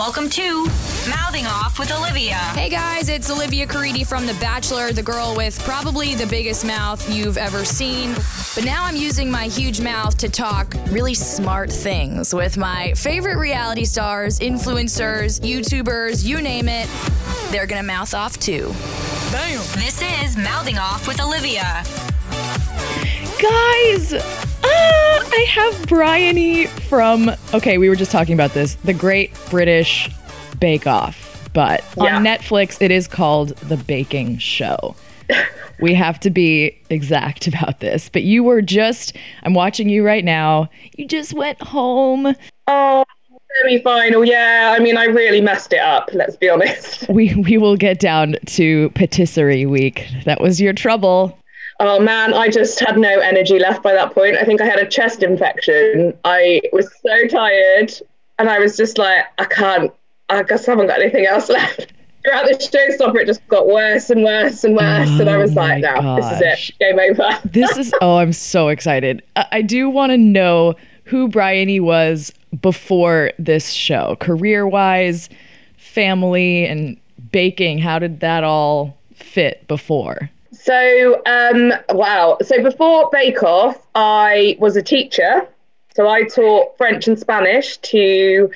Welcome to Mouthing Off with Olivia. Hey guys, it's Olivia Caridi from The Bachelor, the girl with probably the biggest mouth you've ever seen. But now I'm using my huge mouth to talk really smart things with my favorite reality stars, influencers, YouTubers, you name it. They're gonna mouth off too. Damn. This is Mouthing Off with Olivia. Guys, I have Briony from, okay, we were just talking about this, The Great British Bake Off, but on Netflix, it is called The Baking Show. We have to be exact about this, but you were just, I'm watching you right now, you just went home. Oh. Semi-final, yeah. I mean, I really messed it up, let's be honest. We will get down to patisserie week. That was your trouble. Oh, man, I just had no energy left by that point. I think I had a chest infection. I was so tired, and I was just like, I guess I haven't got anything else left. Throughout the showstopper, it just got worse and worse and worse, and I was like, no, this is it. Game over. This is, I'm so excited. I do want to know who Briony was before this show, career-wise, family, and baking. How did that all fit before? So, So before Bake Off, I was a teacher. So I taught French and Spanish to,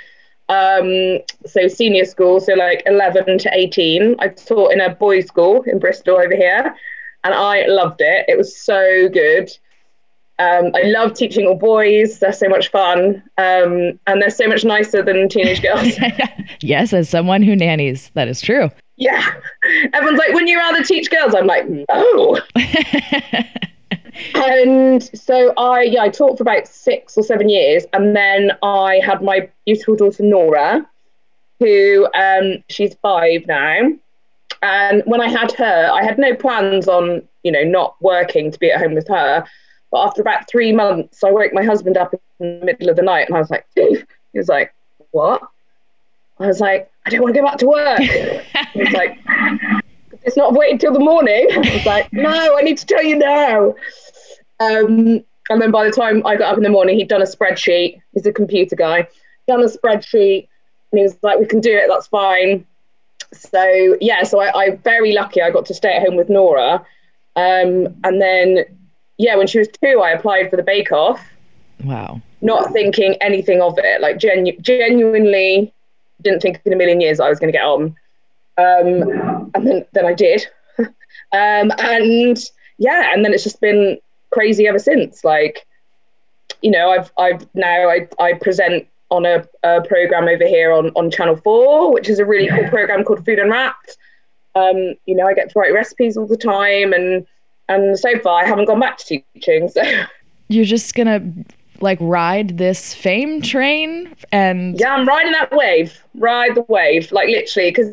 senior school, so like 11 to 18. I taught in a boys' school in Bristol over here, and I loved it. It was so good. I love teaching all boys. They're so much fun. And they're so much nicer than teenage girls. Yes, as someone who nannies, that is true. Yeah. Everyone's like, wouldn't you rather teach girls? I'm like, no. And so I taught for about 6 or 7 years. And then I had my beautiful daughter, Nora, who she's 5 now. And when I had her, I had no plans on, not working to be at home with her. But after about 3 months, I woke my husband up in the middle of the night, and I was like, Steve. He was like, what? I was like, I don't want to go back to work. He was like, it's not waiting till the morning. I was like, no, I need to tell you now. And then by the time I got up in the morning, he'd done a spreadsheet. He's a computer guy. Done a spreadsheet, and he was like, we can do it. That's fine. So, yeah, so I'm very lucky I got to stay at home with Nora. And then... yeah, when she was 2, I applied for the Bake Off. Wow. Not thinking anything of it. Like, genuinely didn't think in a million years I was going to get on. And then I did. And then it's just been crazy ever since. Like, I present on a program over here on Channel 4, which is a really cool program called Food Unwrapped. I get to write recipes all the time, and so far, I haven't gone back to teaching. So you're just going to, ride this fame train? And yeah, I'm riding that wave. Ride the wave, literally, because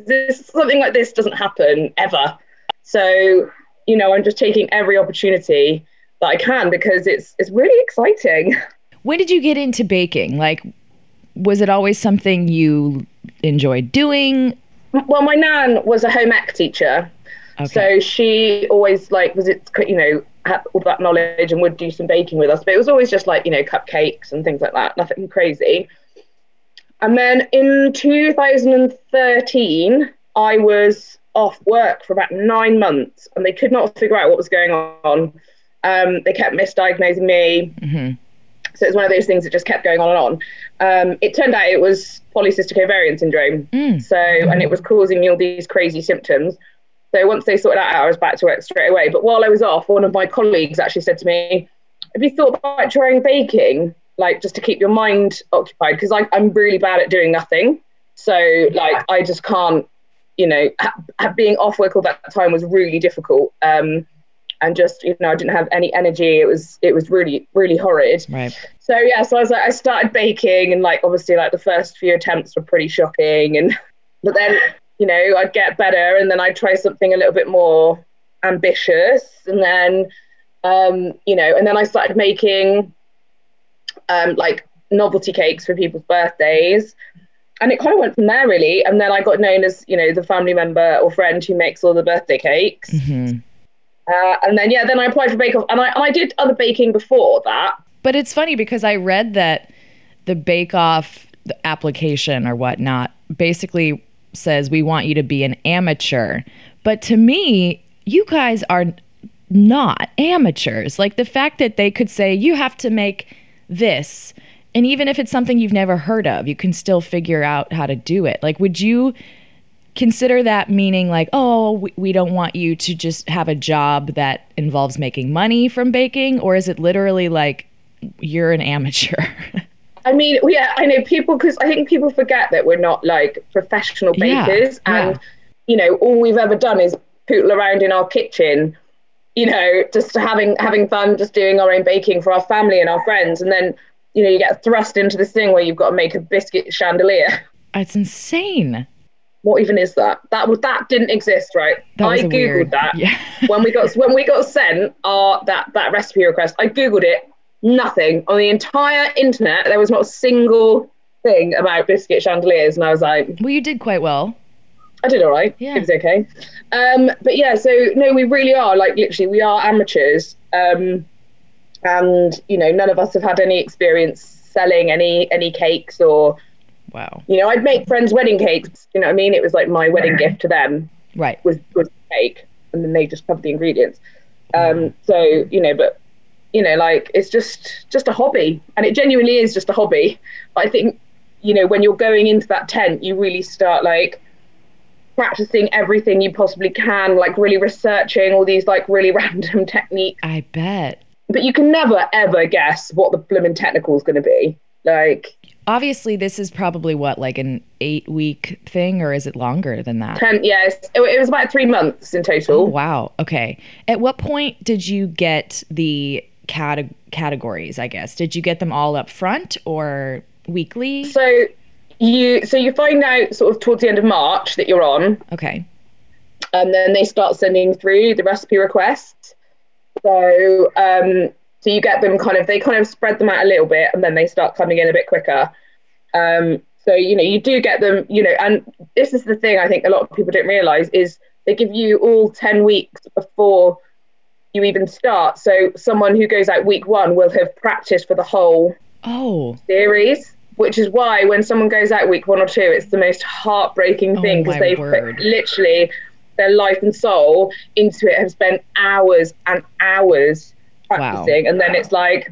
something like this doesn't happen ever. So, I'm just taking every opportunity that I can because it's really exciting. When did you get into baking? Was it always something you enjoyed doing? Well, my nan was a home ec teacher. Okay. So she always had all that knowledge and would do some baking with us, but it was always just cupcakes and things like that, nothing crazy. And then in 2013, I was off work for about 9 months, and they could not figure out what was going on. They kept misdiagnosing me. Mm-hmm. So it was one of those things that just kept going on and on. It turned out it was polycystic ovarian syndrome. Mm. So, and it was causing me all these crazy symptoms. So once they sorted that out, I was back to work straight away. But while I was off, one of my colleagues actually said to me, have you thought about trying baking? Just to keep your mind occupied, because I'm really bad at doing nothing. So, I just can't, being off work all that time was really difficult. And just, I didn't have any energy. It was really, really horrid. Right. So, yeah, so I was I started baking, and, obviously, the first few attempts were pretty shocking. But then... I'd get better, and then I'd try something a little bit more ambitious. And then, and then I started making, novelty cakes for people's birthdays. And it kind of went from there, really. And then I got known as, the family member or friend who makes all the birthday cakes. Mm-hmm. And then I applied for Bake Off. And I did other baking before that. But it's funny because I read that the Bake Off the application or whatnot basically says, we want you to be an amateur. But to me, you guys are not amateurs. Like, the fact that they could say, you have to make this, and even if it's something you've never heard of, you can still figure out how to do it. Like, would you consider that meaning like, oh, we don't want you to just have a job that involves making money from baking? Or is it literally like, you're an amateur? I mean, yeah, I know people, because I think people forget that we're not like professional bakers. Yeah, and, you know, all we've ever done is poodle around in our kitchen, you know, just having fun, just doing our own baking for our family and our friends. And then, you know, you get thrust into this thing where you've got to make a biscuit chandelier. It's insane. What even is that? That didn't exist, right? I googled weird. That yeah. when we got sent that recipe request. I googled it. Nothing on the entire internet. There was not a single thing about biscuit chandeliers, and I was like, "Well, you did quite well." I did all right. Yeah. It was okay. But yeah, so no, we really are like literally we are amateurs, and you know, none of us have had any experience selling any cakes or. Wow. You know, I'd make friends' wedding cakes. You know what I mean? It was like my wedding gift to them. Right. Was cake. And then they just covered the ingredients. So, you know, but, you know, like, it's just a hobby. And it genuinely is just a hobby. But I think, you know, when you're going into that tent, you really start, like, practicing everything you possibly can, like, really researching all these, like, really random techniques. I bet. But you can never, ever guess what the blooming technical is going to be. Like... Obviously, this is probably, what, like an 8-week thing, or is it longer than that? Yes. It was about 3 months in total. Oh, wow. Okay. At what point did you get the categories, I guess? Did you get them all up front or weekly? So you find out sort of towards the end of March that you're on. Okay. And then they start sending through the recipe requests. So you get them kind of, they kind of spread them out a little bit, and then they start coming in a bit quicker. So, you know, you do get them, you know, and this is the thing I think a lot of people don't realise is they give you all 10 weeks before you even start. So someone who goes out week one will have practised for the whole series, which is why when someone goes out week 1 or 2, it's the most heartbreaking thing, because they've put literally their life and soul into it, have spent hours and hours practicing. Wow. And then it's like,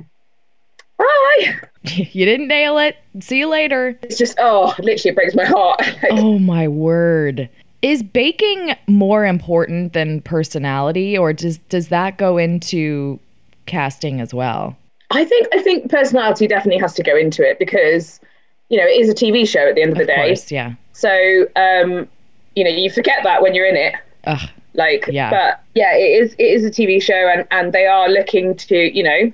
bye. You didn't nail it. See you later. It's just, literally it breaks my heart. Like, oh my word. Is baking more important than personality, or does that go into casting as well? I think personality definitely has to go into it, because, you know, it is a TV show at the end of the day. Of course, yeah. So, you know, you forget that when you're in it. Ugh. Like, yeah. But yeah, it is a TV show, and they are looking to, you know,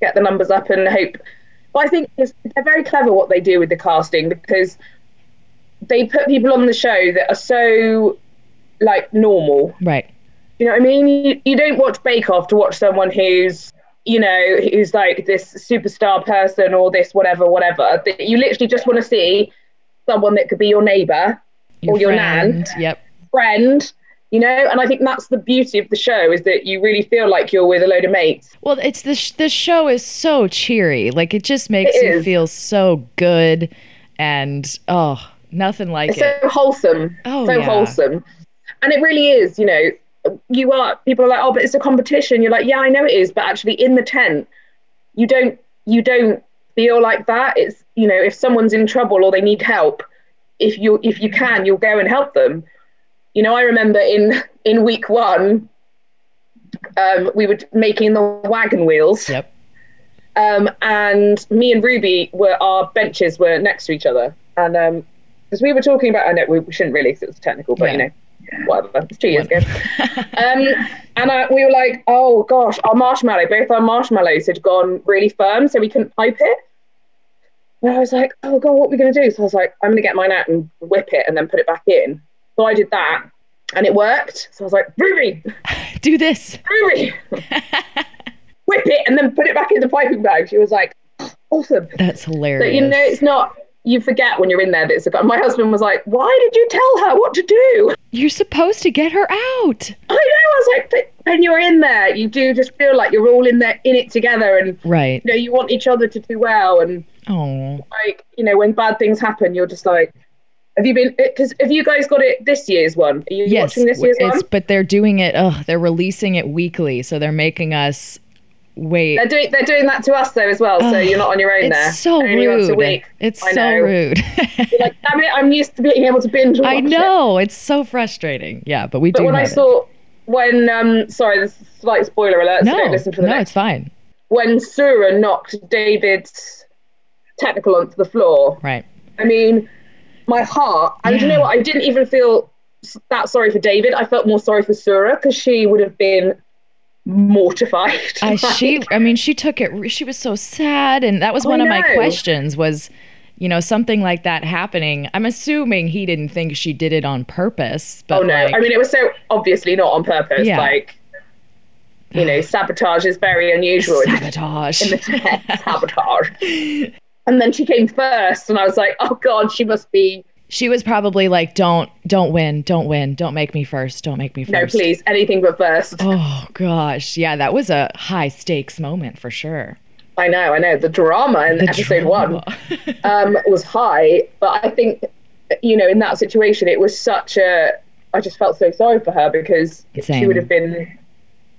get the numbers up and hope. But I think they're very clever what they do with the casting, because they put people on the show that are so, like, normal. Right. You know what I mean? You don't watch Bake Off to watch someone who's, you know, who's like this superstar person or this whatever. You literally just want to see someone that could be your neighbour or your nan. Yep. Friend. You know, and I think that's the beauty of the show, is that you really feel like you're with a load of mates. Well, it's the show is so cheery. Like, it just makes you feel so good, and nothing like it. It's so wholesome. Oh, so wholesome. And it really is, you know, people are like, but it's a competition. You're like, yeah, I know it is. But actually in the tent, you don't feel like that. It's, you know, if someone's in trouble or they need help, if you can, you'll go and help them. You know, I remember in week one, we were making the wagon wheels. Yep. And me and Ruby our benches were next to each other. And because we were talking about, I know we shouldn't really, because it was technical, but you know, whatever. It's 2 years ago. We were like, oh gosh, both our marshmallows had gone really firm, so we couldn't pipe it. And I was like, oh God, what are we going to do? So I was like, I'm going to get mine out and whip it and then put it back in. So I did that, and it worked. So I was like, Ruby! Do this! Ruby! Whip it, and then put it back in the piping bag. She was like, awesome. That's hilarious. But, you know, it's not... You forget when you're in there that it's a guy. My husband was like, why did you tell her what to do? You're supposed to get her out. I know. I was like, but when you're in there, you do just feel like you're all in there, in it together. And, right. You know, you want each other to do well. And Oh, like, you know, when bad things happen, you're just like, have you been? Because have you guys got it this year's one? Are you watching this year's one? But they're doing it. Oh, they're releasing it weekly, so they're making us wait. They're doing that to us though as well. So you're not on your own there. It's so rude. It's so rude. You're like, damn it! I'm used to being able to binge. I know it's so frustrating. Yeah, but we do. But when I saw sorry, this is a slight spoiler alert. No, so don't listen to the next. It's fine. When Sura knocked David's technical onto the floor. Right. I mean, my heart. And you know what? I didn't even feel that sorry for David. I felt more sorry for Sura because she would have been mortified. She took it. She was so sad. And that was one of my questions was, you know, something like that happening. I'm assuming he didn't think she did it on purpose. But I mean, it was so obviously not on purpose. Yeah. Like, you know, sabotage is very unusual. Sabotage. Sabotage. And then she came first and I was like, oh God, she must be. She was probably like, don't win. Don't make me first. No, please. Anything but first. Oh gosh. Yeah, that was a high stakes moment for sure. I know. The drama in episode one was high. But I think, you know, in that situation, it was such a, I just felt so sorry for her because she would have been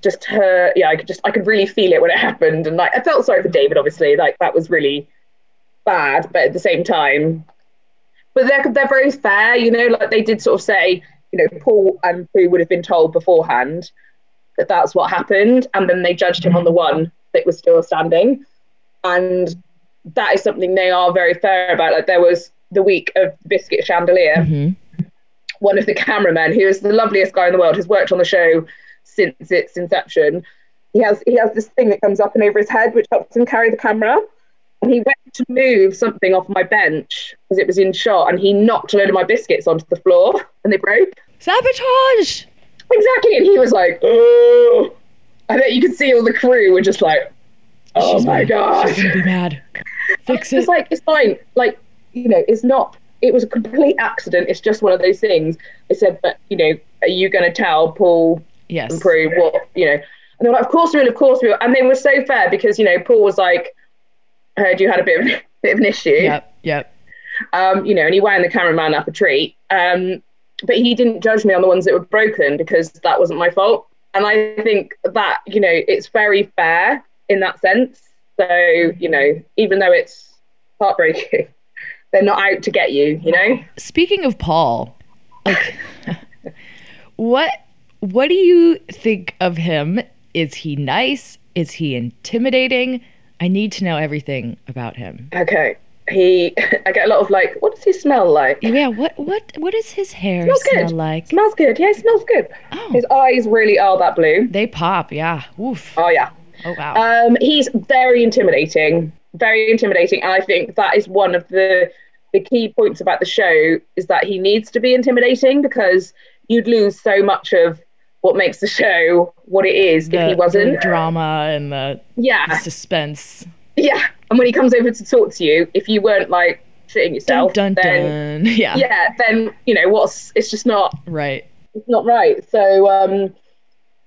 just her. Yeah, I could really feel it when it happened. And like, I felt sorry for David, obviously. Like that was really bad, but at the same time, but they're very fair, you know, like they did sort of say, you know, Paul and Prue would have been told beforehand that that's what happened, and then they judged him on the one that was still standing, and that is something they are very fair about. Like there was the week of Biscuit Chandelier, one of the cameramen who is the loveliest guy in the world, has worked on the show since its inception. He has this thing that comes up and over his head which helps him carry the camera. And he went to move something off my bench because it was in shot, and he knocked a load of my biscuits onto the floor and they broke. Sabotage! Exactly. And he was like, oh. I bet you could see all the crew were just like, oh, she's my mad. God. She's going to be mad. Fix it. It's like, it's fine. Like, you know, it's not, it was a complete accident. It's just one of those things. They said, but, you know, are you going to tell Paul and Prue what, you know? And they were like, of course we will. And they were so fair because, you know, Paul was like, I heard you had a bit of an issue. Yep. You know, and he wound the cameraman up a treat. But he didn't judge me on the ones that were broken because that wasn't my fault. And I think that, you know, it's very fair in that sense. So, you know, even though it's heartbreaking, they're not out to get you, you know? Speaking of Paul, like, what do you think of him? Is he nice? Is he intimidating? I need to know everything about him. Okay. I get a lot of like, what does he smell like? Yeah, what does his hair smell like? Smells good. Yeah, it smells good. Oh. His eyes really are that blue. They pop, yeah. Oof. Oh, yeah. Oh, wow. He's very intimidating. Very intimidating. And I think that is one of the key points about the show is that he needs to be intimidating because you'd lose so much of what makes the show what it is if he wasn't. The drama and the suspense. Yeah. And when he comes over to talk to you, if you weren't like shitting yourself, then then you know it's just not right. It's not right. So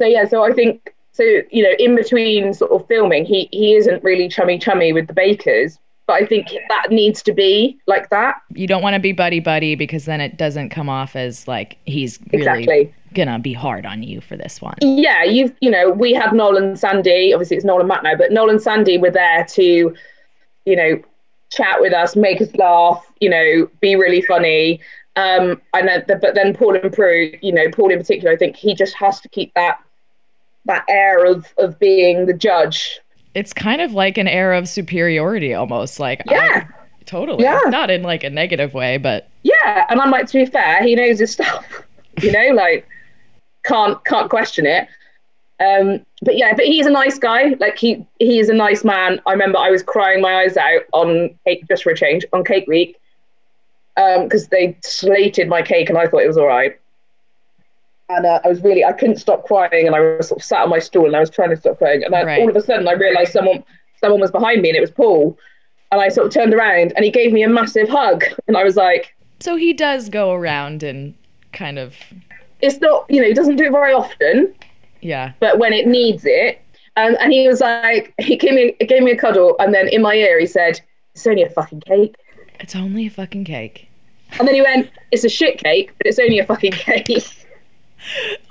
so I think so, you know, in between sort of filming, he isn't really chummy with the bakers. But I think that needs to be like that. You don't want to be buddy-buddy because then it doesn't come off as like he's really going to be hard on you for this one. Yeah, you know, we had Noel and Sandy. Obviously, it's Noel and Matt now. But Noel and Sandy were there to, you know, chat with us, make us laugh, you know, be really funny. But then Paul and Prue, you know, Paul in particular, I think he just has to keep that air of being the judge. It's kind of like an air of superiority almost. Like, yeah. Totally. Yeah. Not in like a negative way, but. Yeah. And I'm like, to be fair, he knows his stuff, you know, like can't question it. But he's a nice guy. Like he is a nice man. I remember I was crying my eyes out on cake, just for a change, on cake week. Cause they slated my cake and I thought it was all right. And I couldn't stop crying, and I was sort of sat on my stool and I was trying to stop crying. And all of a sudden I realised someone was behind me, and it was Paul. And I sort of turned around and he gave me a massive hug. And I was like... So he does go around and kind of... It's not, you know, he doesn't do it very often. Yeah. But when it needs it. And he was like, he gave me a cuddle, and then in my ear he said, it's only a fucking cake. It's only a fucking cake. And then he went, it's a shit cake, but it's only a fucking cake.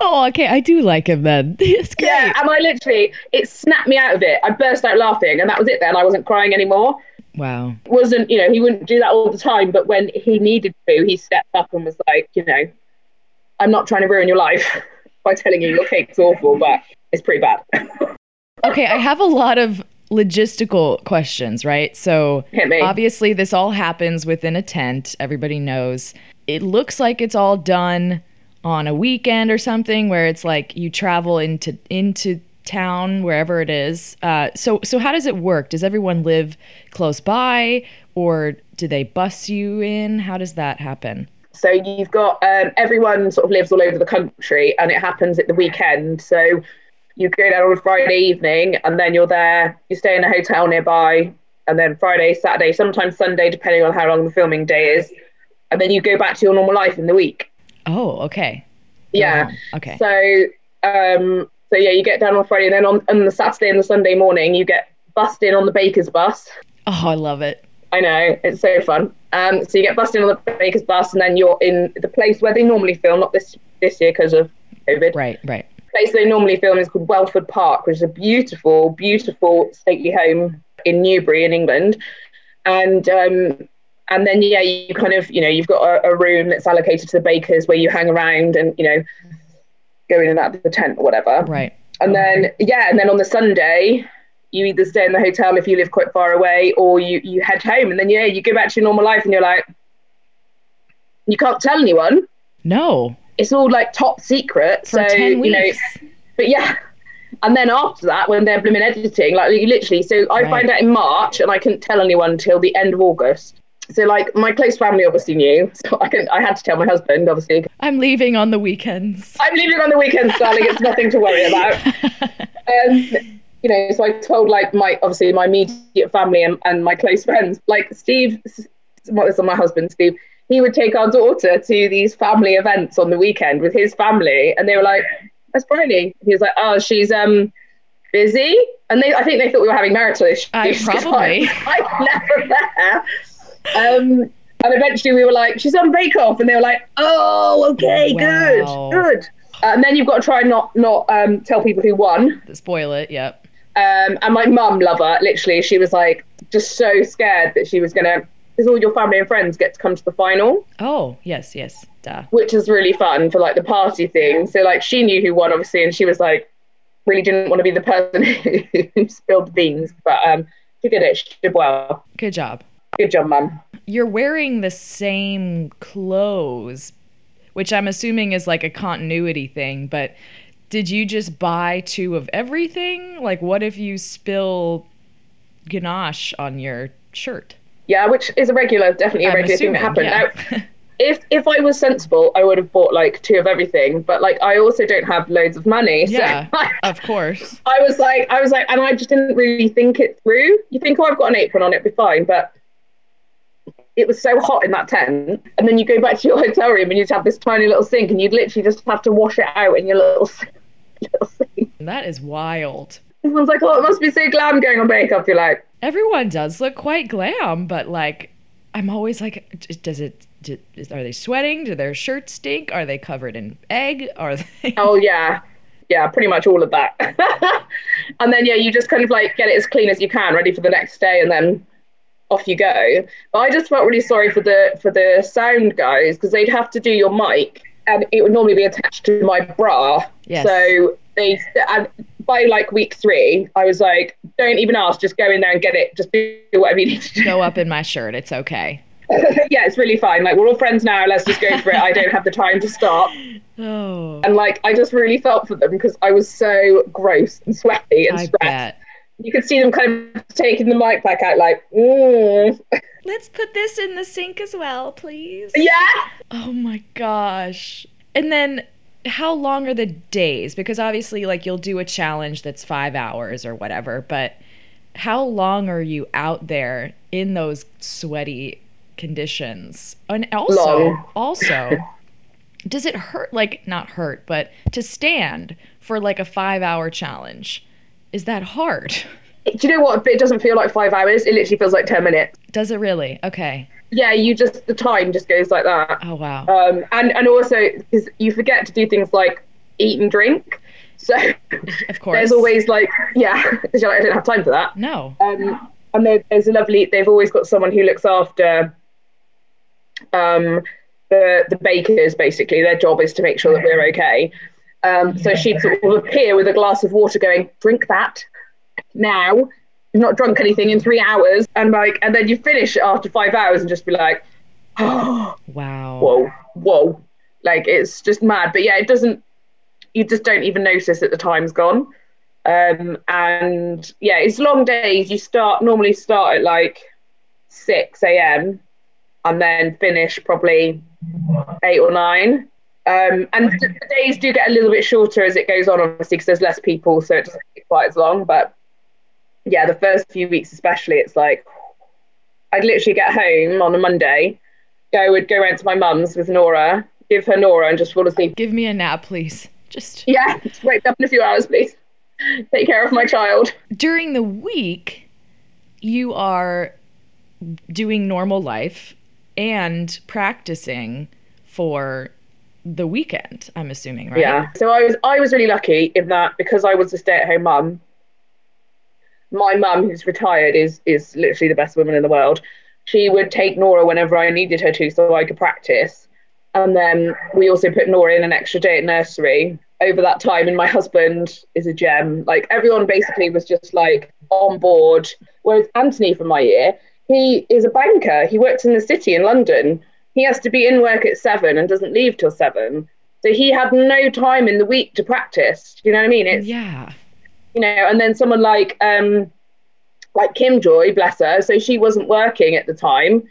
Oh, okay, I do like him then. It's great. Yeah, and I literally, it snapped me out of it. I burst out laughing, and that was it then. I wasn't crying anymore. Wow. Wasn't, you know, he wouldn't do that all the time, but when he needed to, he stepped up and was like, you know, I'm not trying to ruin your life by telling you your cake's awful, but it's pretty bad. Okay, I have a lot of logistical questions, right? So obviously this all happens within a tent. Everybody knows. It looks like it's all done on a weekend or something, where it's like you travel into town, wherever it is. So how does it work? Does everyone live close by, or do they bus you in? How does that happen? So you've got everyone sort of lives all over the country, and it happens at the weekend. So you go down on a Friday evening, and then you're there. You stay in a hotel nearby, and then Friday, Saturday, sometimes Sunday, depending on how long the filming day is, and then you go back to your normal life in the week. Oh, okay. Yeah. Oh, okay. So yeah, you get down on Friday, and then on the Saturday and the Sunday morning, you get bussed in on the baker's bus. Oh, I love it. I know, it's so fun. So you get bussed in on the baker's bus, and then you're in the place where they normally film, not this year because of COVID. Right. The place they normally film is called Welford Park, which is a beautiful, beautiful stately home in Newbury in England. And then, yeah, you kind of, you know, you've got a room that's allocated to the bakers where you hang around and, you know, go in and out of the tent or whatever. Right. And then, yeah, and then on the Sunday, you either stay in the hotel if you live quite far away, or you head home. And then, yeah, you go back to your normal life, and you're like, you can't tell anyone. No. It's all like top secret. For 10 weeks. You know, but yeah. And then after that, when they're blooming editing, like literally, so I find out in March, and I couldn't tell anyone till the end of August. So, like, my close family obviously knew, so I had to tell my husband, obviously. I'm leaving on the weekends, darling. It's nothing to worry about. You know, so I told, like, my immediate family and my close friends. Like, my husband, Steve, he would take our daughter to these family events on the weekend with his family, and they were like, "That's Briony." He was like, "Oh, she's busy," and I think they thought we were having marital issues. Probably. I'm never there. And eventually we were like, she's on Bake Off, and they were like, oh, okay, wow. good. And then you've got to try and not tell people who won. Spoil it, yep. And my mum, lover, literally, she was like just so scared that she was because all your family and friends get to come to the final. Oh, yes, duh. Which is really fun for like the party thing. So like she knew who won, obviously, and she was like, really didn't want to be the person who spilled the beans, but she did it. She did well. Good job. Good job, Mum. You're wearing the same clothes, which I'm assuming is like a continuity thing, but did you just buy two of everything? Like, what if you spill ganache on your shirt? Yeah, which is definitely a regular thing that happened. Yeah. Now, if I was sensible, I would have bought like two of everything, but like I also don't have loads of money. Yeah, so, of course. I was like, and I just didn't really think it through. You think, oh, I've got an apron on, it'd be fine, but it was so hot in that tent, and then you go back to your hotel room and you'd have this tiny little sink, and you'd literally just have to wash it out in your little sink. That is wild. Everyone's like, oh, it must be so glam going on Bake Off. You're like, everyone does look quite glam, but like, I'm always like, are they sweating? Do their shirts stink? Are they covered in egg? Are they? Oh yeah. Yeah, pretty much all of that. And then yeah, you just kind of like get it as clean as you can, ready for the next day, and then off you go. But I just felt really sorry for the sound guys, because they'd have to do your mic, and it would normally be attached to my bra. Yes. So and by like week 3, I was like, don't even ask, just go in there and get it. Just do whatever you need to do. Go up in my shirt. It's okay. Yeah, it's really fine. Like, we're all friends now. Let's just go for it. I don't have the time to stop. Oh. And like, I just really felt for them because I was so gross and sweaty and stressed. Bet. You could see them kind of taking the mic back out like, Let's put this in the sink as well, please. Yeah. Oh, my gosh. And then how long are the days? Because obviously, like, you'll do a challenge that's 5 hours or whatever. But how long are you out there in those sweaty conditions? And also, does it hurt? Like, not hurt, but to stand for, like, a 5-hour challenge? Is that hard? do you know what? It doesn't feel like 5 hours. It literally feels like 10 minutes. Does it really? Okay. Yeah, you just, the time just goes like that. Oh, wow. And also, because you forget to do things like eat and drink. So of course. There's always like, yeah, because you're like, I don't have time for that. No. And there's a lovely, they've always got someone who looks after the bakers, basically. Their job is to make sure that we're okay. So she'd sort of appear with a glass of water going, drink that now. You've not drunk anything in 3 hours. And like, and then you finish after 5 hours and just be like, oh, wow. Whoa, whoa. Like, it's just mad. But yeah, it doesn't, you just don't even notice that the time's gone. And yeah, it's long days. You normally start at like 6 a.m. and then finish probably 8 or 9. And the days do get a little bit shorter as it goes on, obviously, because there's less people, so it doesn't take quite as long. But yeah, the first few weeks especially, it's like I'd literally get home on a Monday, I would go round to my mum's with Nora, give her Nora, and just fall asleep. Give me a nap, please. Just wake up in a few hours, please. Take care of my child. During the week, you are doing normal life and practicing for the weekend, I'm assuming, right? Yeah. So I was really lucky in that, because I was a stay-at-home mum. My mum, who's retired, is literally the best woman in the world. She would take Nora whenever I needed her to, so I could practice. And then we also put Nora in an extra day at nursery over that time, and my husband is a gem. Like, everyone basically was just like on board. Whereas Anthony from my year, he is a banker. He works in the city in London. He has to be in work at 7 and doesn't leave till 7. So he had no time in the week to practice. Do you know what I mean? It's, yeah. You know, and then someone like Kim Joy, bless her. So she wasn't working at the time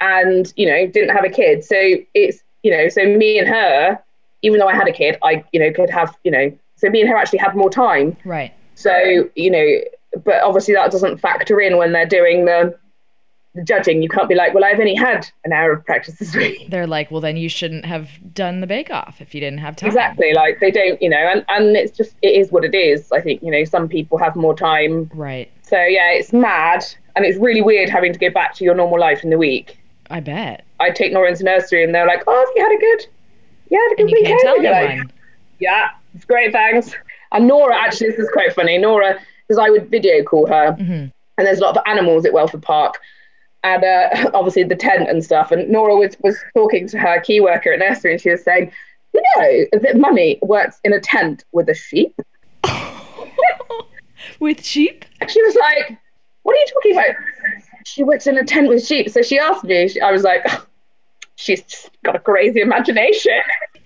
and, you know, didn't have a kid. So it's, you know, so me and her, even though I had a kid, I, you know, could have, you know, so me and her actually had more time. Right. So, you know, but obviously that doesn't factor in when they're doing the judging. You can't be like, well, I've only had an hour of practice this week. They're like, well, then you shouldn't have done the Bake Off if you didn't have time. Exactly. Like, they don't, you know, and it's just, it is what it is. I think, you know, some people have more time. Right. So yeah, it's mad. And it's really weird having to go back to your normal life in the week. I bet. I take Nora into nursery and they're like, oh, have you had a good, yeah, had a good weekend? And you can't tell anyone. Yeah, it's great, thanks. And Nora, actually, this is quite funny. Nora, because I would video call her, mm-hmm. and there's a lot of animals at Welford Park, and obviously the tent and stuff. And Nora was talking to her key worker at nursery, and she was saying, you know, that Mummy works in a tent with a sheep. With sheep? And she was like, what are you talking about? She works in a tent with sheep. So she asked me, I was like, oh, she's just got a crazy imagination.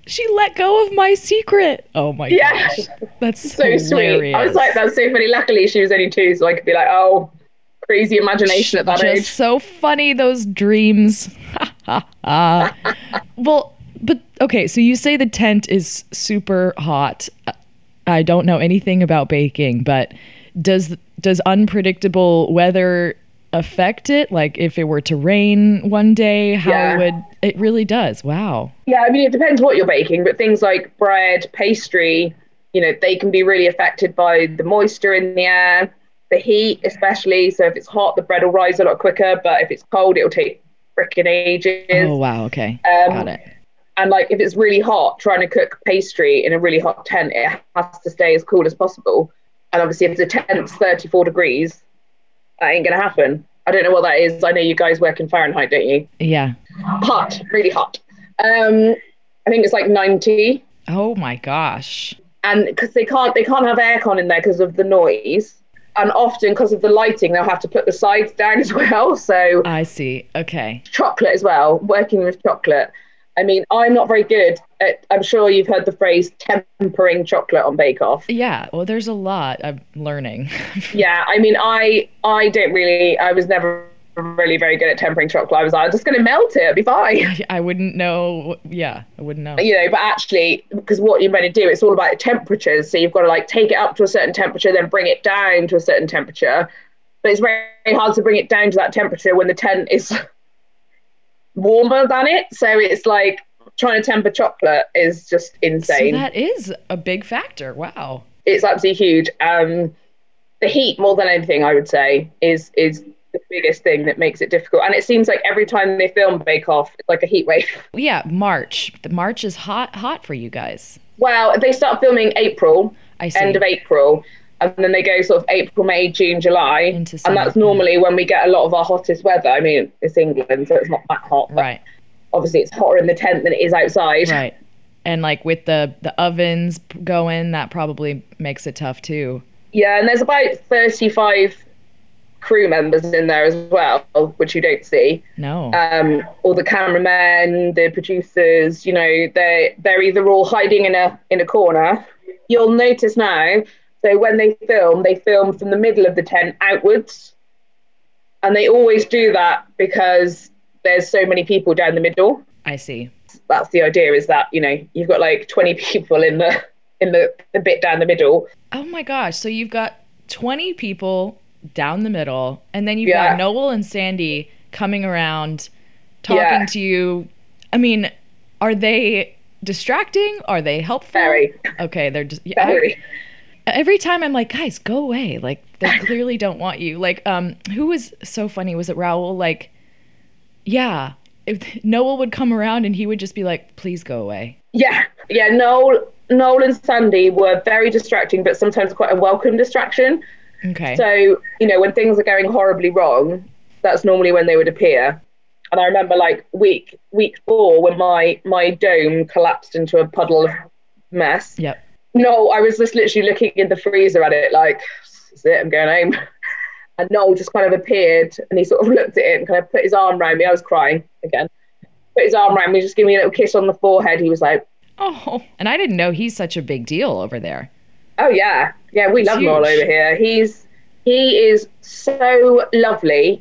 She let go of my secret. Oh my gosh. That's so hilarious. Sweet. I was like, that's so funny. Luckily, she was only 2, so I could be like, oh, crazy imagination at that age. So funny, those dreams. Well, but okay, so you say the tent is super hot. I don't know anything about baking, but does unpredictable weather affect it? Like, if it were to rain one day, how would it? Really does. Wow. Yeah, I mean, it depends what you're baking, but things like bread, pastry, you know, they can be really affected by the moisture in the air, the heat especially. So if it's hot, the bread will rise a lot quicker, but if it's cold, it'll take freaking ages. Oh wow. Okay. Got it. And like, if it's really hot, trying to cook pastry in a really hot tent, it has to stay as cool as possible. And obviously, if the tent's 34 degrees, that ain't gonna happen. I don't know what that is. I know you guys work in Fahrenheit, don't you? Yeah. Hot, really hot. I think it's like 90. Oh my gosh. And because they can't have aircon in there because of the noise, and often because of the lighting, they'll have to put the sides down as well. So I see. Okay. Chocolate as well. Working with chocolate. I mean, I'm not very good at, I'm sure you've heard the phrase tempering chocolate on Bake Off. Yeah, well, there's a lot I'm learning. Yeah, I mean, I was never really very good at tempering chocolate. I was like, I'm just going to melt it, it'll be fine. I wouldn't know. Yeah, I wouldn't know. You know, but actually, because what you're meant to do, it's all about temperatures. So you've got to like take it up to a certain temperature, then bring it down to a certain temperature. But it's very, very hard to bring it down to that temperature when the tent is warmer than it. So it's like trying to temper chocolate is just insane. So that is a big factor. Wow. It's absolutely huge. the heat, more than anything, I would say, is the biggest thing that makes it difficult. And it seems like every time they film Bake Off, it's like a heat wave. Yeah, March. The March is hot for you guys. Well, they start filming April, end of April, and then they go sort of April, May, June, July. Into summer. And that's normally when we get a lot of our hottest weather. I mean, it's England, so it's not that hot. But right. Obviously, it's hotter in the tent than it is outside. Right. And like with the ovens going, that probably makes it tough too. Yeah, and there's about 35 crew members in there as well, which you don't see. No. All the cameramen, the producers, you know, they're either all hiding in a corner. You'll notice now, so when they film from the middle of the tent outwards. And they always do that because there's so many people down the middle. I see. That's the idea, is that, you know, you've got like 20 people in the bit down the middle. Oh my gosh. So you've got 20 people down the middle, and then you've got Noel and Sandy coming around talking to you. I mean, are they distracting? Are they helpful? Very. Okay, they're just very. Every time I'm like, guys, go away. Like, they clearly don't want you. Like, who was so funny? Was it Raul? Like, yeah. Noel would come around and he would just be like, please go away. Yeah, Noel and Sandy were very distracting, but sometimes quite a welcome distraction. Okay. So, you know, when things are going horribly wrong, that's normally when they would appear. And I remember like week four when my dome collapsed into a puddle of mess. Yep. No, I was just literally looking in the freezer at it like, that's it, I'm going home. And Noel just kind of appeared and he sort of looked at it and kind of put his arm around me. I was crying again. Put his arm around me, just gave me a little kiss on the forehead. He was like, oh. And I didn't know he's such a big deal over there. Oh, yeah. Yeah, we love Noel over here. He is so lovely.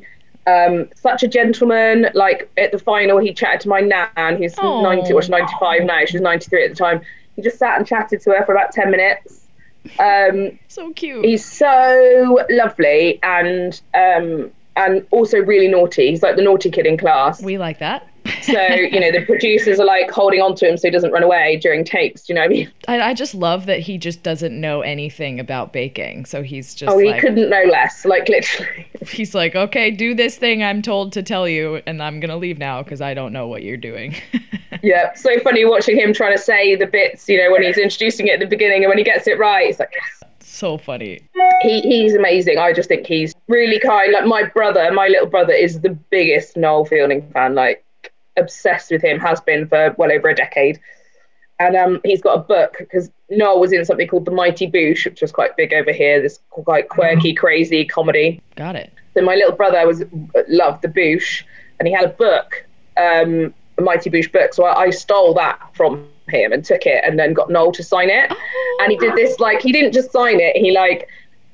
Such a gentleman. Like, at the final, he chatted to my nan, who's 90, or she's 95 now. She was 93 at the time. He just sat and chatted to her for about 10 minutes. So cute. He's so lovely and also really naughty. He's like the naughty kid in class. We like that. So, you know, the producers are like holding on to him so he doesn't run away during tapes. Do you know what I mean? I just love that he just doesn't know anything about baking. So he's just he couldn't know less. Like, literally. He's like, okay, do this thing I'm told to tell you, and I'm going to leave now because I don't know what you're doing. Yeah. So funny watching him trying to say the bits, you know, when he's introducing it at the beginning, and when he gets it right, it's like, yes. So funny. He's amazing. I just think he's really kind. Like, my little brother is the biggest Noel Fielding fan. Like, obsessed with him, has been for well over a decade. And he's got a book because Noel was in something called The Mighty Boosh, which was quite big over here, this quite quirky, crazy comedy. Got it. So my little brother loved The Boosh, and he had a book, a Mighty Boosh book. So I stole that from him and took it and then got Noel to sign it. Oh. And he did this, like, he didn't just sign it, he like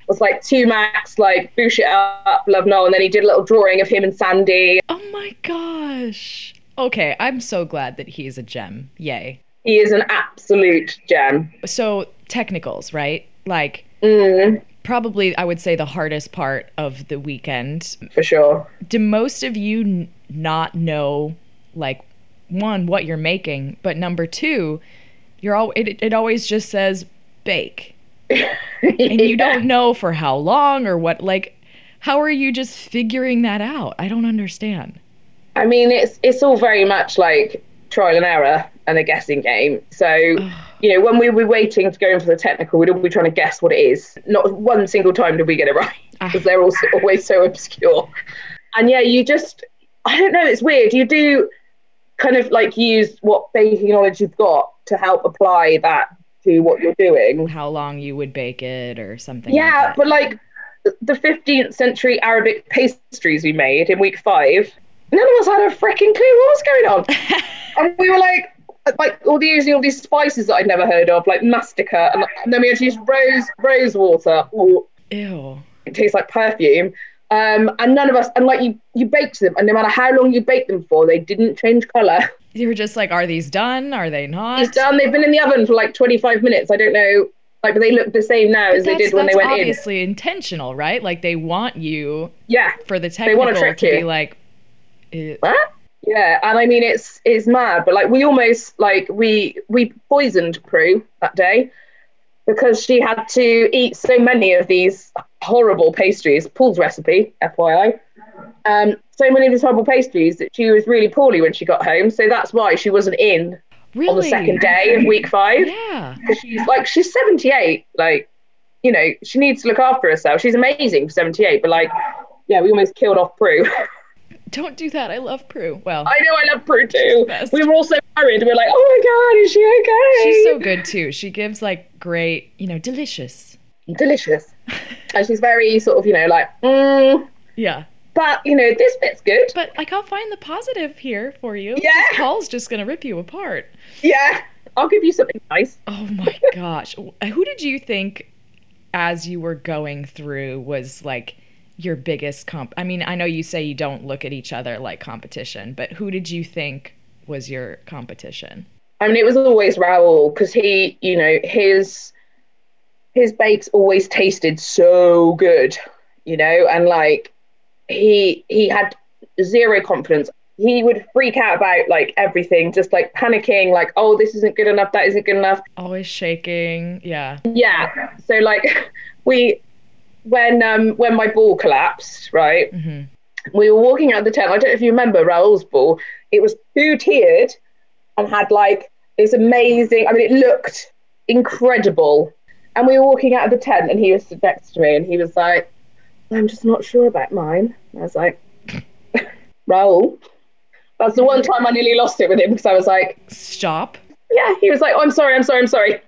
was like two max, like, boosh it up, love Noel. And then he did a little drawing of him and Sandy. Oh my gosh. Okay, I'm so glad that he's a gem. Yay. He is an absolute gem. So technicals, right? Like, probably I would say the hardest part of the weekend. For sure. Do most of you not know, like, one, what you're making, but number two, it always just says bake. And you don't know for how long or what, like, how are you just figuring that out? I don't understand. I mean, it's all very much like trial and error and a guessing game. So, you know, when we were waiting to go in for the technical, we'd all be trying to guess what it is. Not one single time did we get it right, because they're all always so obscure. And yeah, you just, I don't know, it's weird. You do kind of like use what baking knowledge you've got to help apply that to what you're doing. How long you would bake it or something. Yeah, like that. But like the 15th century Arabic pastries we made in week 5, none of us had a freaking clue what was going on. And we were like all the using all these spices that I'd never heard of, like mastica, and then we had to use rose water. Ooh. Ew. It tastes like perfume. And none of us, and like you baked them, and no matter how long you baked them for, they didn't change colour. You were just like, are these done? Are they not? These done. They've been in the oven for like 25 minutes. I don't know. Like, but they look the same now as they did when they went in. That's obviously intentional, right? Like, they want you for the technical, they want to trick you. Be like, what? Yeah, and I mean it's mad, but like we almost like we poisoned Prue that day. because she had to eat so many of these horrible pastries, Paul's recipe, FYI, so many of these horrible pastries that she was really poorly when she got home. So that's why she wasn't in on the second day of week 5. Yeah. Because she's 78. Like, you know, she needs to look after herself. She's amazing for 78. But like, yeah, we almost killed off Prue. Don't do that. I love Prue. Well, I know, I love Prue too. We were all so worried. We were like, oh my God, is she okay? She's so good too. She gives like great, you know, delicious. And she's very sort of, you know, like, yeah. But, you know, this bit's good. But I can't find the positive here for you. Yeah. This Paul's just going to rip you apart. Yeah. I'll give you something nice. Oh my gosh. Who did you think as you were going through was like your biggest I mean, I know you say you don't look at each other like competition, but who did you think was your competition? I mean, it was always Raul, because he, you know, his bakes always tasted so good, you know, and like, he had zero confidence. He would freak out about like everything, just like panicking, like, oh, this isn't good enough, that isn't good enough, always shaking. Yeah So like, we when my ball collapsed, right, mm-hmm. we were walking out of the tent. I don't know if you remember Raoul's ball. It was 2-tiered and had like this amazing, I mean, it looked incredible. And we were walking out of the tent and he was next to me and he was like, I'm just not sure about mine. And I was like, Raul. That's the one time I nearly lost it with him, because I was like, stop. Yeah, he was like, oh, I'm sorry.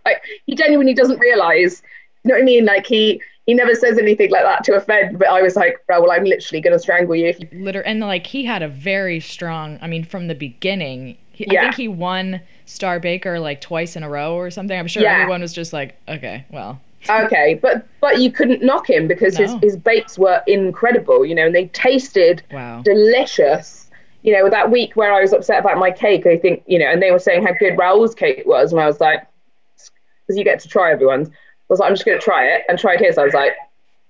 Like, he genuinely doesn't realise. You know what I mean? Like, he never says anything like that to offend, but I was like, Raul, I'm literally going to strangle you. And like, he had a very strong, I mean, from the beginning, I think he won Star Baker like twice in a row or something. I'm sure everyone was just like, okay, well. Okay, but you couldn't knock him, because his bakes were incredible, you know, and they tasted delicious. You know, that week where I was upset about my cake, I think, you know, and they were saying how good Raoul's cake was, and I was like, because you get to try everyone's, I was like, I'm just going to try it, and tried his. I was like,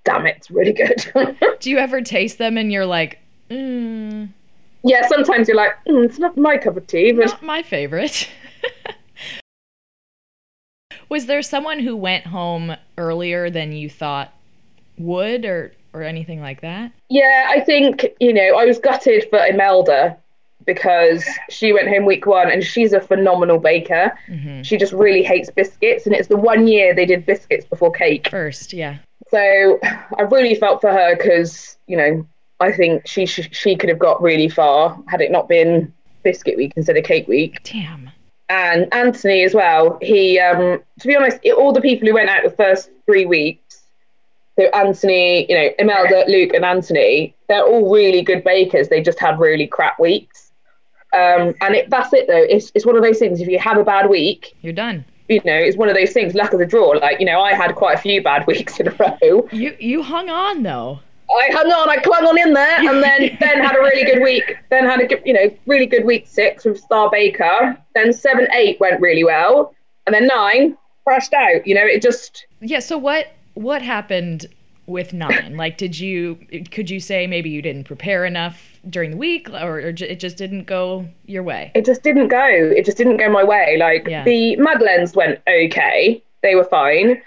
damn it, it's really good. Do you ever taste them and you're like, Yeah, sometimes you're like, it's not my cup of tea. But not my favourite. Was there someone who went home earlier than you thought would, or anything like that? Yeah, I think, you know, I was gutted for Imelda, because she went home week 1 and she's a phenomenal baker. Mm-hmm. She just really hates biscuits, and it's the one year they did biscuits before cake. First, yeah. So I really felt for her, because, you know, I think she could have got really far had it not been biscuit week instead of cake week. Damn. And Anthony as well, he, to be honest, all the people who went out the first 3 weeks, so Anthony, you know, Imelda, Luke and Anthony, they're all really good bakers. They just had really crap weeks. That's it though. It's one of those things. If you have a bad week, you're done. You know, it's one of those things, luck of the draw. Like, you know, I had quite a few bad weeks in a row. You hung on though. I hung on, I clung on in there, and then had a really good week. Then had a, you know, really good week 6 with Star Baker. Then 7, 8 went really well, and then 9 crashed out. You know, it just So what happened with 9? Like, could you say maybe you didn't prepare enough during the week, or it just didn't go your way? It just didn't go my way. Like the Madeleines went okay; they were fine.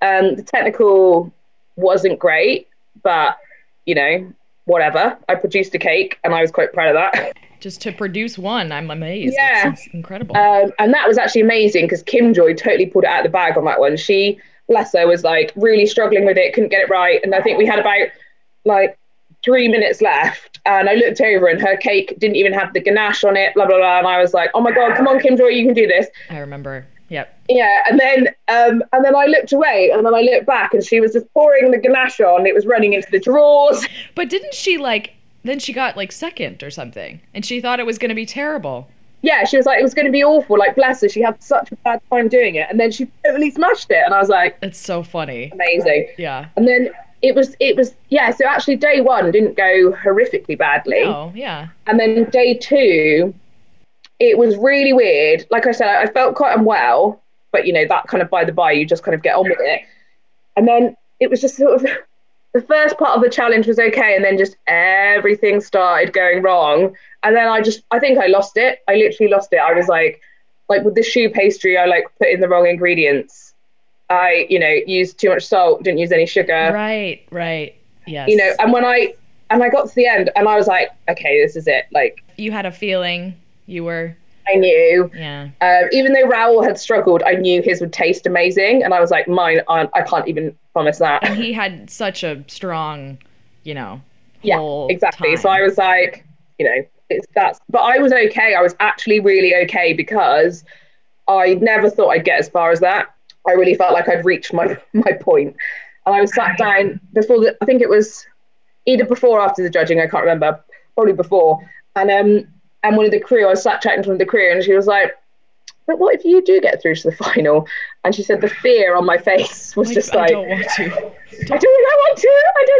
The technical wasn't great, but you know, whatever. I produced a cake and I was quite proud of that. Just to produce one, I'm amazed. Yeah. It's incredible. And that was actually amazing, because Kim Joy totally pulled it out of the bag on that one. She, bless her, was like really struggling with it, couldn't get it right. And I think we had about like 3 minutes left. And I looked over and her cake didn't even have the ganache on it, blah, blah, blah. And I was like, oh my God, come on, Kim Joy, you can do this. I remember. Yep. Yeah, and then I looked away, and then I looked back, and she was just pouring the ganache on. It was running into the drawers. But didn't she then she got like second or something, and she thought it was going to be terrible. Yeah, she was like, it was going to be awful. Like, bless her, she had such a bad time doing it, and then she totally smashed it, and I was like, it's so funny, amazing. Yeah. And then it was So actually, day 1 didn't go horrifically badly. Oh, yeah. And then day 2. It was really weird. Like I said, I felt quite unwell, but you know, that kind of by the by, you just kind of get on with it. And then it was just sort of the first part of the challenge was okay, and then just everything started going wrong. And then I think I lost it. I literally lost it. I was like with the shoe pastry, I like put in the wrong ingredients. I, you know, used too much salt, didn't use any sugar. Right, right. Yes. You know, and when I got to the end and I was like, okay, this is it. Like, you had a feeling, you were. I knew. Yeah. Even though Raul had struggled, I knew his would taste amazing. And I was like, mine aren't, I can't even promise that. And he had such a strong, you know, whole yeah, exactly. Time. So I was like, you know, but I was okay. I was actually really okay because I never thought I'd get as far as that. I really felt like I'd reached my point. And I was sat down before I think it was either before or after the judging, I can't remember, probably before. And one of the crew, I was sat chatting to one of the crew and she was like, but what if you do get through to the final? And she said the fear on my face was just like, I don't want to. I don't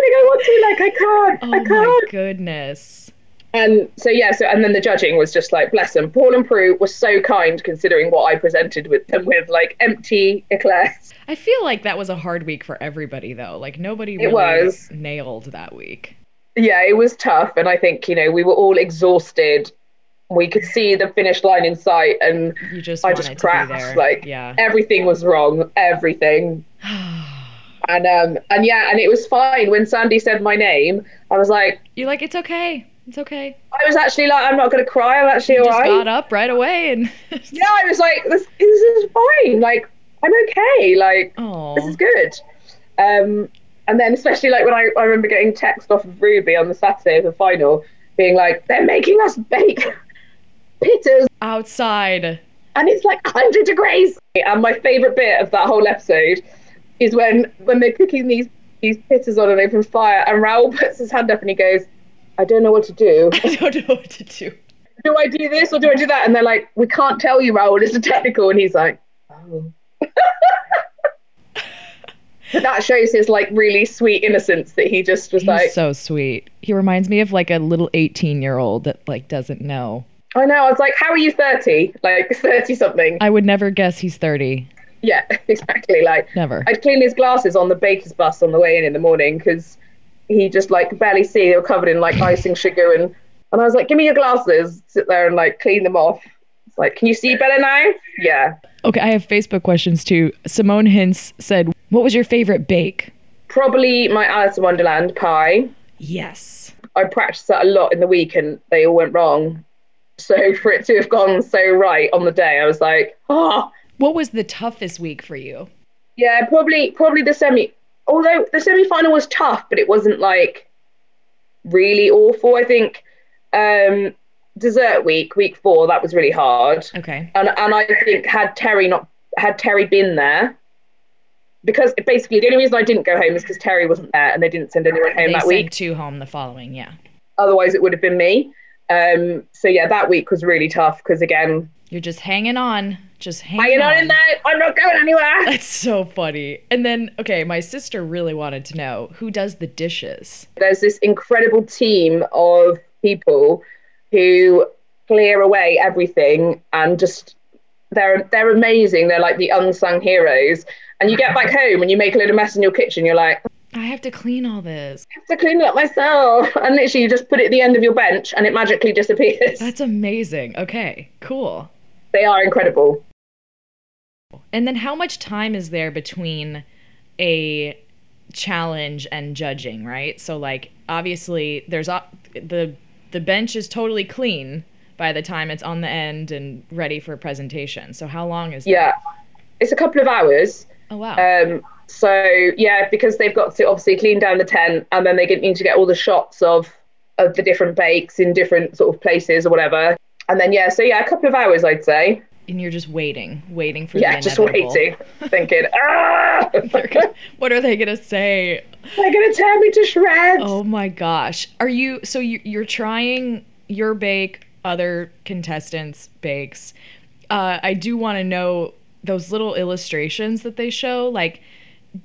think I want to. Like, I can't. Oh, I can't. My goodness. And so, yeah, and then the judging was just like, bless them. Paul and Prue were so kind considering what I presented with them with, like, empty eclairs. I feel like that was a hard week for everybody, though. Like, nobody really nailed that week. Yeah, it was tough. And I think, you know, we were all exhausted. We could see the finish line in sight. And I just crashed. Like, yeah. Everything was wrong. Everything. And it was fine. When Sandy said my name, I was like... You're like, it's okay. It's okay. I was actually like, I'm not going to cry. I'm actually all right. You just got up right away. And yeah, I was like, this is fine. Like, I'm okay. Like, aww. This is good. And then especially like when I remember getting text off of Ruby on the Saturday of the final being like, they're making us bake pitters outside. And it's like 100 degrees. And my favourite bit of that whole episode is when they're cooking these pitters on an open fire and Raoul puts his hand up and he goes, I don't know what to do. Do I do this or do I do that? And they're like, we can't tell you, Raoul, it's a technical. And he's like, oh. But that shows his like really sweet innocence that he just was like. He's so sweet. He reminds me of like a little 18-year-old that like doesn't know. I know. I was like, how are you 30? Like 30 something. I would never guess he's 30. Yeah, exactly. Like never. I'd clean his glasses on the baker's bus on the way in the morning because he just like could barely see. They were covered in like icing sugar and I was like, give me your glasses. Sit there and like clean them off. It's like, can you see better now? Yeah. Okay, I have Facebook questions too. Simone Hintz said, what was your favorite bake? Probably my Alice in Wonderland pie. Yes. I practiced that a lot in the week and they all went wrong. So for it to have gone so right on the day, I was like, ah. Oh. What was the toughest week for you? Yeah, probably the semi. Although the semi-final was tough, but it wasn't like really awful. I think dessert week 4, that was really hard. Okay. And I think had Terry been there, because basically the only reason I didn't go home is because Terry wasn't there and they didn't send anyone home that week. They sent two home the following, yeah. Otherwise it would have been me. So yeah, that week was really tough because again... You're just hanging on. Just hanging on in there. I'm not going anywhere. That's so funny. And then, okay, my sister really wanted to know, who does the dishes? There's this incredible team of people who clear away everything and just... They're amazing. They're like the unsung heroes. And you get back home and you make a little mess in your kitchen. You're like, I have to clean all this. I have to clean it up myself. And literally you just put it at the end of your bench and it magically disappears. That's amazing. Okay, cool. They are incredible. And then how much time is there between a challenge and judging, right? So like, obviously there's the bench is totally clean by the time it's on the end and ready for presentation. So how long is that? Yeah, it's a couple of hours. Oh, wow. So, yeah, because they've got to obviously clean down the tent and then they need to get all the shots of the different bakes in different sort of places or whatever. And then, yeah, so, yeah, a couple of hours, I'd say. And you're just waiting for the inevitable. Yeah, just waiting, thinking, ah! What are they going to say? They're going to tear me to shreds. Oh, my gosh. You're trying your bake... Other contestants' bakes. I do want to know those little illustrations that they show. Like,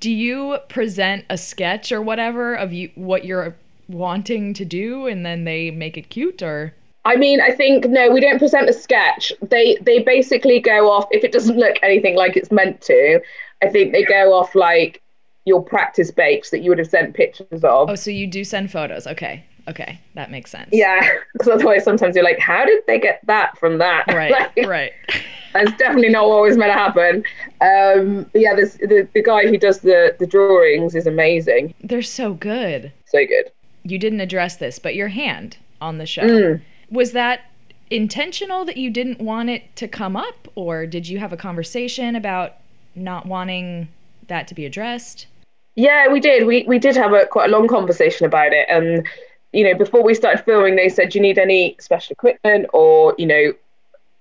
do you present a sketch or whatever of you what you're wanting to do, and then they make it cute? Or I mean, I think no, we don't present a sketch. They basically go off if it doesn't look anything like it's meant to. I think they go off like your practice bakes that you would have sent pictures of. Oh, so you do send photos? Okay. Okay, that makes sense. Yeah, because otherwise sometimes you're like, how did they get that from that? Right, like, right. That's definitely not what was meant to happen. Yeah, the guy who does the drawings is amazing. They're so good. So good. You didn't address this, but your hand on the show. Mm. Was that intentional that you didn't want it to come up, or did you have a conversation about not wanting that to be addressed? Yeah, we did. We did have quite a long conversation about it. And, you know, before we started filming, they said, do you need any special equipment, or, you know,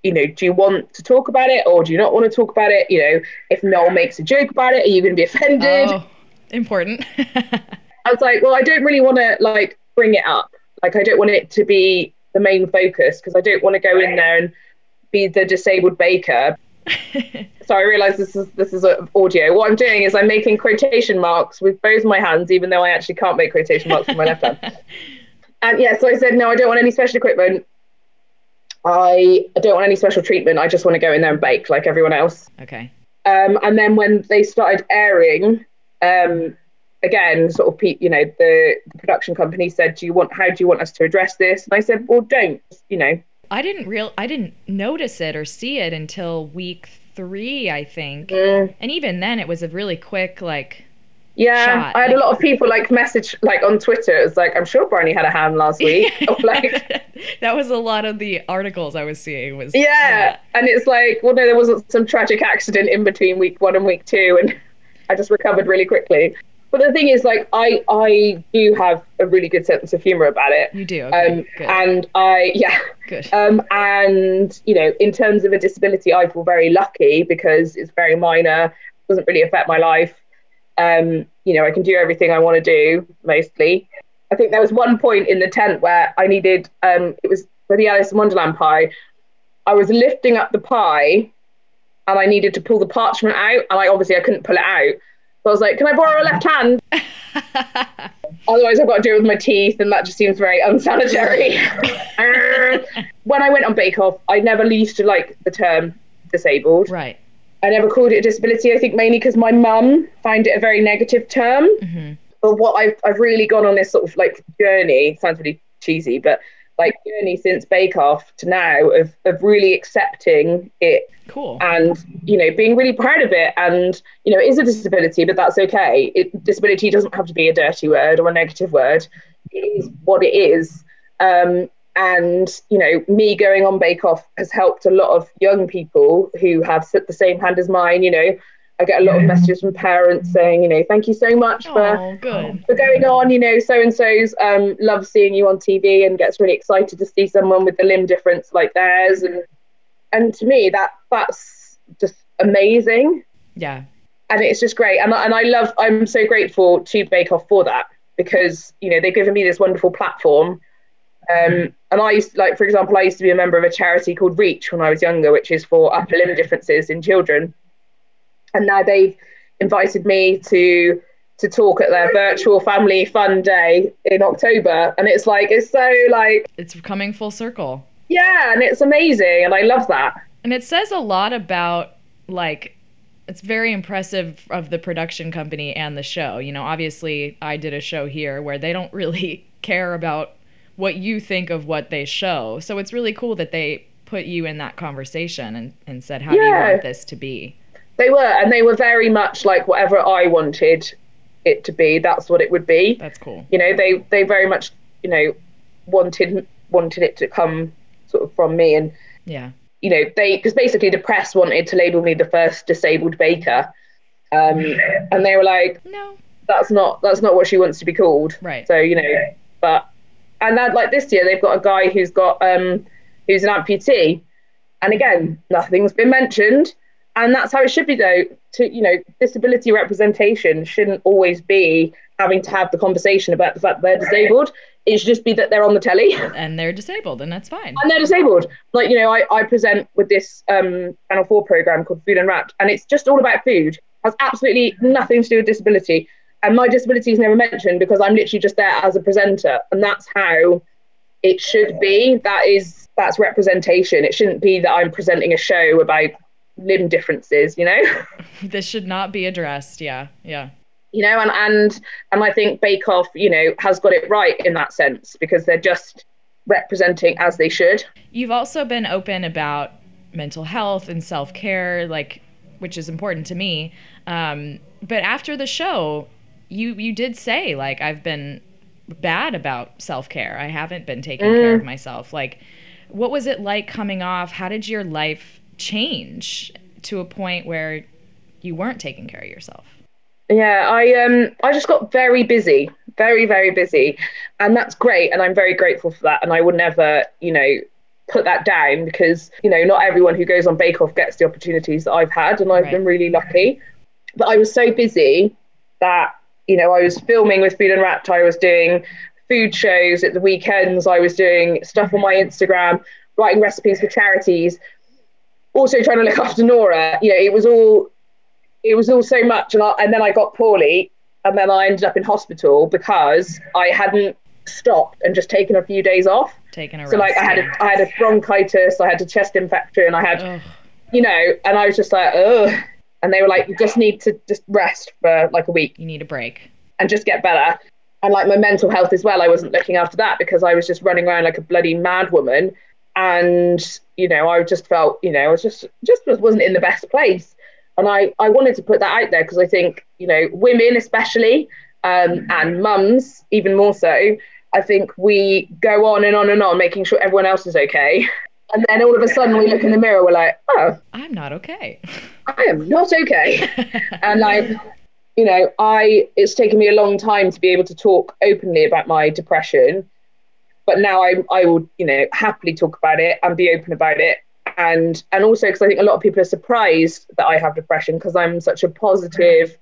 do you want to talk about it or do you not want to talk about it? You know, if Noel makes a joke about it, are you going to be offended? Oh, important. I was like, well, I don't really want to, like, bring it up. Like, I don't want it to be the main focus, because I don't want to go in there and be the disabled baker. So I realised this is audio. What I'm doing is I'm making quotation marks with both my hands, even though I actually can't make quotation marks with my left hand. And yeah, so I said, no, I don't want any special equipment. I don't want any special treatment. I just want to go in there and bake like everyone else. Okay. And then when they started airing, again, sort of, you know, the production company said, how do you want us to address this? And I said, well, don't, you know. I didn't notice it or see it until week 3, I think. Mm. And even then it was a really quick, like, shot. I had a lot of people like message, like on Twitter. It was like, I'm sure Briony had a ham last week. Like, that was a lot of the articles I was seeing. Was And it's like, well, no, there wasn't some tragic accident in between week 1 and week 2. And I just recovered really quickly. But the thing is, like, I do have a really good sense of humor about it. You do, okay, good. And good. And, you know, in terms of a disability, I feel very lucky because it's very minor, doesn't really affect my life. You know, I can do everything I want to do, mostly. I think there was one point in the tent where I needed, it was for the Alice in Wonderland pie. I was lifting up the pie and I needed to pull the parchment out, and I couldn't pull it out. So I was like, can I borrow a left hand? Otherwise, I've got to do it with my teeth, and that just seems very unsanitary. When I went on Bake Off, I never used to like the term disabled. Right. I never called it a disability, I think mainly because my mum found it a very negative term. Mm-hmm. But what I've really gone on this sort of like journey, sounds really cheesy, but like journey since Bake Off to now of really accepting it. Cool. And, you know, being really proud of it. And, you know, it is a disability, but that's okay. Disability doesn't have to be a dirty word or a negative word. It is what it is. And, you know, me going on Bake Off has helped a lot of young people who have the same hand as mine. You know, I get a lot of messages from parents saying, you know, thank you so much for going on. You know, so-and-so's loves seeing you on TV and gets really excited to see someone with a limb difference like theirs. And to me, that's just amazing. Yeah. And it's just great. I'm so grateful to Bake Off for that, because, you know, they've given me this wonderful platform. And I used to be a member of a charity called Reach when I was younger, which is for upper limb differences in children. And now they've invited me to talk at their virtual family fun day in October. And it's like, it's so like... It's coming full circle. Yeah, and it's amazing, and I love that. And it says a lot about, like, it's very impressive of the production company and the show. You know, obviously, I did a show here where they don't really care about what you think of what they show. So it's really cool that they put you in that conversation and said, how do you want this to be? They were, and they were very much like, whatever I wanted it to be, that's what it would be. That's cool. You know, they very much, you know, wanted it to come sort of from me. And yeah, you know, because basically the press wanted to label me the first disabled baker, and they were like, no, that's not what she wants to be called. Right. So, you know, but and that, like, this year they've got a guy who's got who's an amputee, and again, nothing's been mentioned. And that's how it should be, though. To, you know, disability representation shouldn't always be having to have the conversation about the fact that they're disabled. It should just be that they're on the telly and they're disabled, and that's fine. And they're disabled. Like, you know, I present with this Channel 4 program called Food Unwrapped, and it's just all about food. It has absolutely nothing to do with disability. And my disability is never mentioned because I'm literally just there as a presenter. And that's how it should be. That's representation. It shouldn't be that I'm presenting a show about limb differences, you know. This should not be addressed. Yeah. you know, and I think Bake Off, you know, has got it right in that sense, because they're just representing as they should. You've also been open about mental health and self-care, like, which is important to me. But after the show, you did say, like, I've been bad about self-care. I haven't been taking care of myself. Like, what was it like coming off? How did your life change to a point where you weren't taking care of yourself? Yeah, I just got very busy, very, very busy. And that's great. And I'm very grateful for that. And I would never, you know, put that down, because, you know, not everyone who goes on Bake Off gets the opportunities that I've had. And I've been really lucky. But I was so busy that, you know, I was filming with Food Unwrapped. I was doing food shows at the weekends. I was doing stuff on my Instagram, writing recipes for charities, also trying to look after Nora. You know, it was all so much. And then I got poorly, and then I ended up in hospital because I hadn't stopped and just taken a few days off. I had a bronchitis, I had a chest infection, I had, you know, and I was just like, ugh. And they were like, you just need to just rest for like a week. You need a break. And just get better. And like my mental health as well, I wasn't looking after that, because I was just running around like a bloody mad woman. And, you know, I just felt, you know, I was just wasn't in the best place. And I wanted to put that out there, because I think, you know, women especially, and mums even more so, I think we go on and on making sure everyone else is okay. And then all of a sudden we look in the mirror, we're like, oh, I'm not okay. I am not okay. And like, you know, it's taken me a long time to be able to talk openly about my depression, but now I will, you know, happily talk about it and be open about it. And also because I think a lot of people are surprised that I have depression, because I'm such a positive,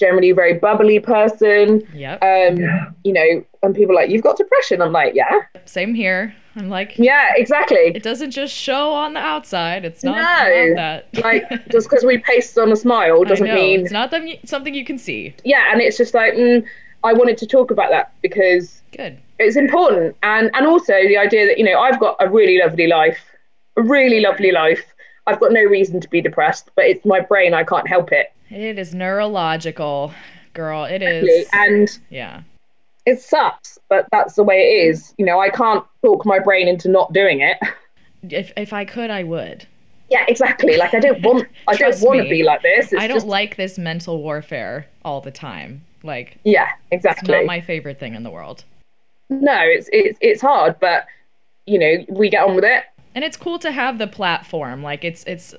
generally very bubbly person. Yep. You know, and people are like, you've got depression. I'm like, yeah. Same here. I'm like, yeah, exactly. It doesn't just show on the outside. It's not that. Like, just because we paste on a smile doesn't mean it's not something you can see. Yeah, and it's just like, I wanted to talk about that because it's important, and also the idea that, you know, I've got a really lovely life. I've got no reason to be depressed, but it's my brain. I can't help it. It is neurological, girl. It is. And yeah, it sucks, but that's the way it is. You know, I can't talk my brain into not doing it. If I could, I would. Yeah, exactly. Like, I don't want to be like this. I don't like this mental warfare all the time. Like, yeah, exactly. It's not my favorite thing in the world. No, it's hard, but you know, we get on with it. And it's cool to have the platform. Like, it's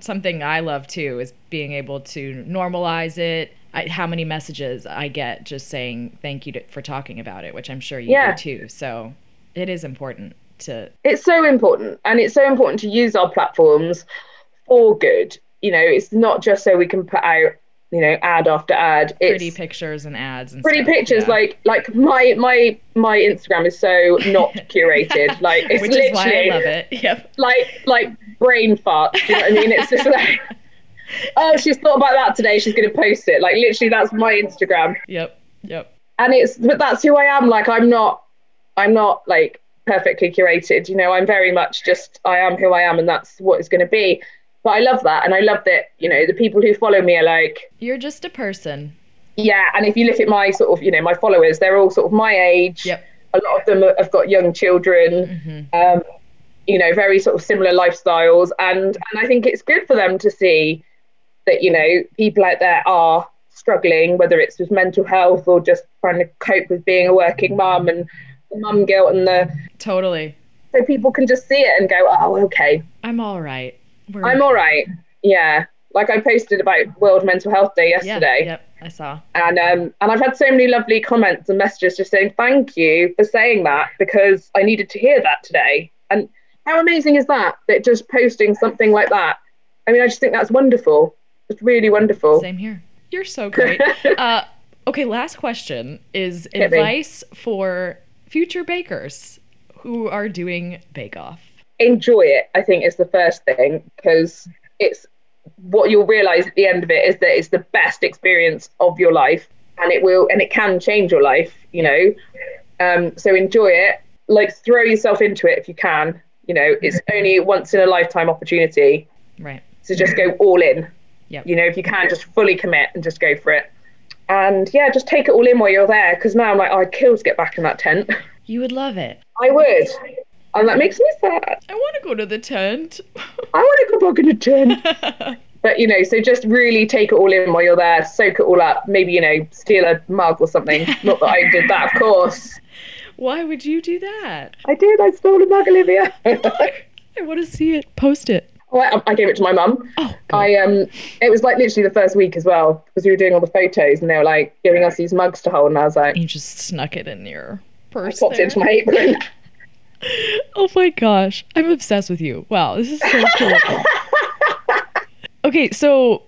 something I love too, is being able to normalize it. How many messages I get just saying thank you for talking about it, which I'm sure you do too. So it is important to... It's so important. And it's so important to use our platforms for good. You know, it's not just so we can put out, you know, ad after ad. It's pretty pictures and ads and pretty stuff. Pictures. Yeah. Like my Instagram is so not curated. Like, it's which is why I love it. Yep. Like brain farts. You know what I mean? It's just like... oh, she's thought about that today, she's going to post it. Like, literally, that's my Instagram. Yep. And but that's who I am. Like, I'm not like perfectly curated, you know, I'm very much just, I am who I am, and that's what it's going to be. But I love that. And I love that, you know, the people who follow me are like, you're just a person. Yeah. And if you look at my sort of, you know, my followers, they're all sort of my age. Yep. A lot of them have got young children. Mm-hmm. You know, very sort of similar lifestyles. And I think it's good for them to see that, you know, people out there are struggling, whether it's with mental health or just trying to cope with being a working mum, and the mum guilt and the... Totally. So people can just see it and go, oh, okay. I'm all right. I'm all right. Yeah. Like, I posted about World Mental Health Day yesterday. Yep, I saw. And I've had so many lovely comments and messages just saying, thank you for saying that, because I needed to hear that today. And how amazing is that? That just posting something like that. I mean, I just think that's wonderful. It's really wonderful. Same here. You're so great. Okay, last question is advice for future bakers who are doing Bake Off. Enjoy it, I think, is the first thing, because it's what you'll realize at the end of it is that it's the best experience of your life, and it can change your life, you know. So enjoy it. Like, throw yourself into it if you can. You know, it's only once in a lifetime opportunity. Right. So just go all in. Yep. You know, if you can, just fully commit and just go for it. And yeah, just take it all in while you're there, because now I'm like, I'd kill to get back in that tent. You would love it. I would. And that makes me sad. I want to go to the tent. I want to go back in the tent. But, you know, so just really take it all in while you're there, soak it all up, maybe, you know, steal a mug or something. Not that I did that, of course. Why would you do that? I did. I stole a mug, Olivia. I want to see it. Post it. Well, I gave it to my mum. Oh, God. It was like literally the first week as well, because we were doing all the photos and they were like giving us these mugs to hold, and I was like... You just snuck it in your purse. I popped it into my apron. Oh my gosh. I'm obsessed with you. Wow, this is so cool. Okay, so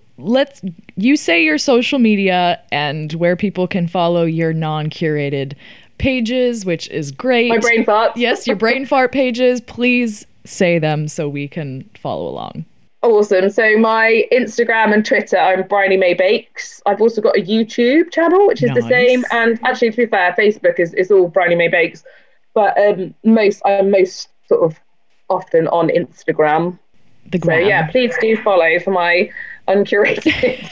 you say your social media and where people can follow your non-curated pages, which is great. My brain farts. Yes, your brain fart pages. Please say them so we can follow along. Awesome. So my Instagram and Twitter, I'm Briony May Bakes. I've also got a YouTube channel, which is nice. The same. And actually, to be fair, Facebook is all Briony May Bakes. But I'm most sort of often on Instagram. So yeah, please do follow for my uncurated,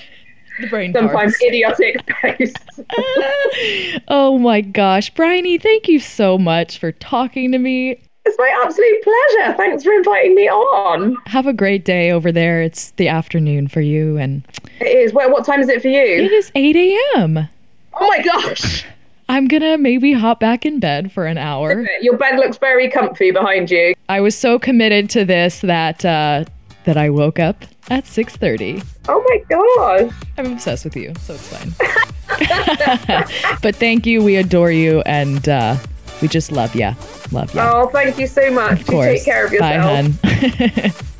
sometimes idiotic posts. Oh my gosh, Briony, thank you so much for talking to me. It's my absolute pleasure. Thanks for inviting me on. Have a great day over there. It's the afternoon for you, and it is. Well, what time is it for you? It is 8 a.m. Oh my gosh. I'm going to maybe hop back in bed for an hour. Your bed looks very comfy behind you. I was so committed to this that I woke up at 6:30. Oh my gosh. I'm obsessed with you, so it's fine. But thank you. We adore you. And we just love you. Love you. Oh, thank you so much. Of course. You take care of yourself. Bye, hun.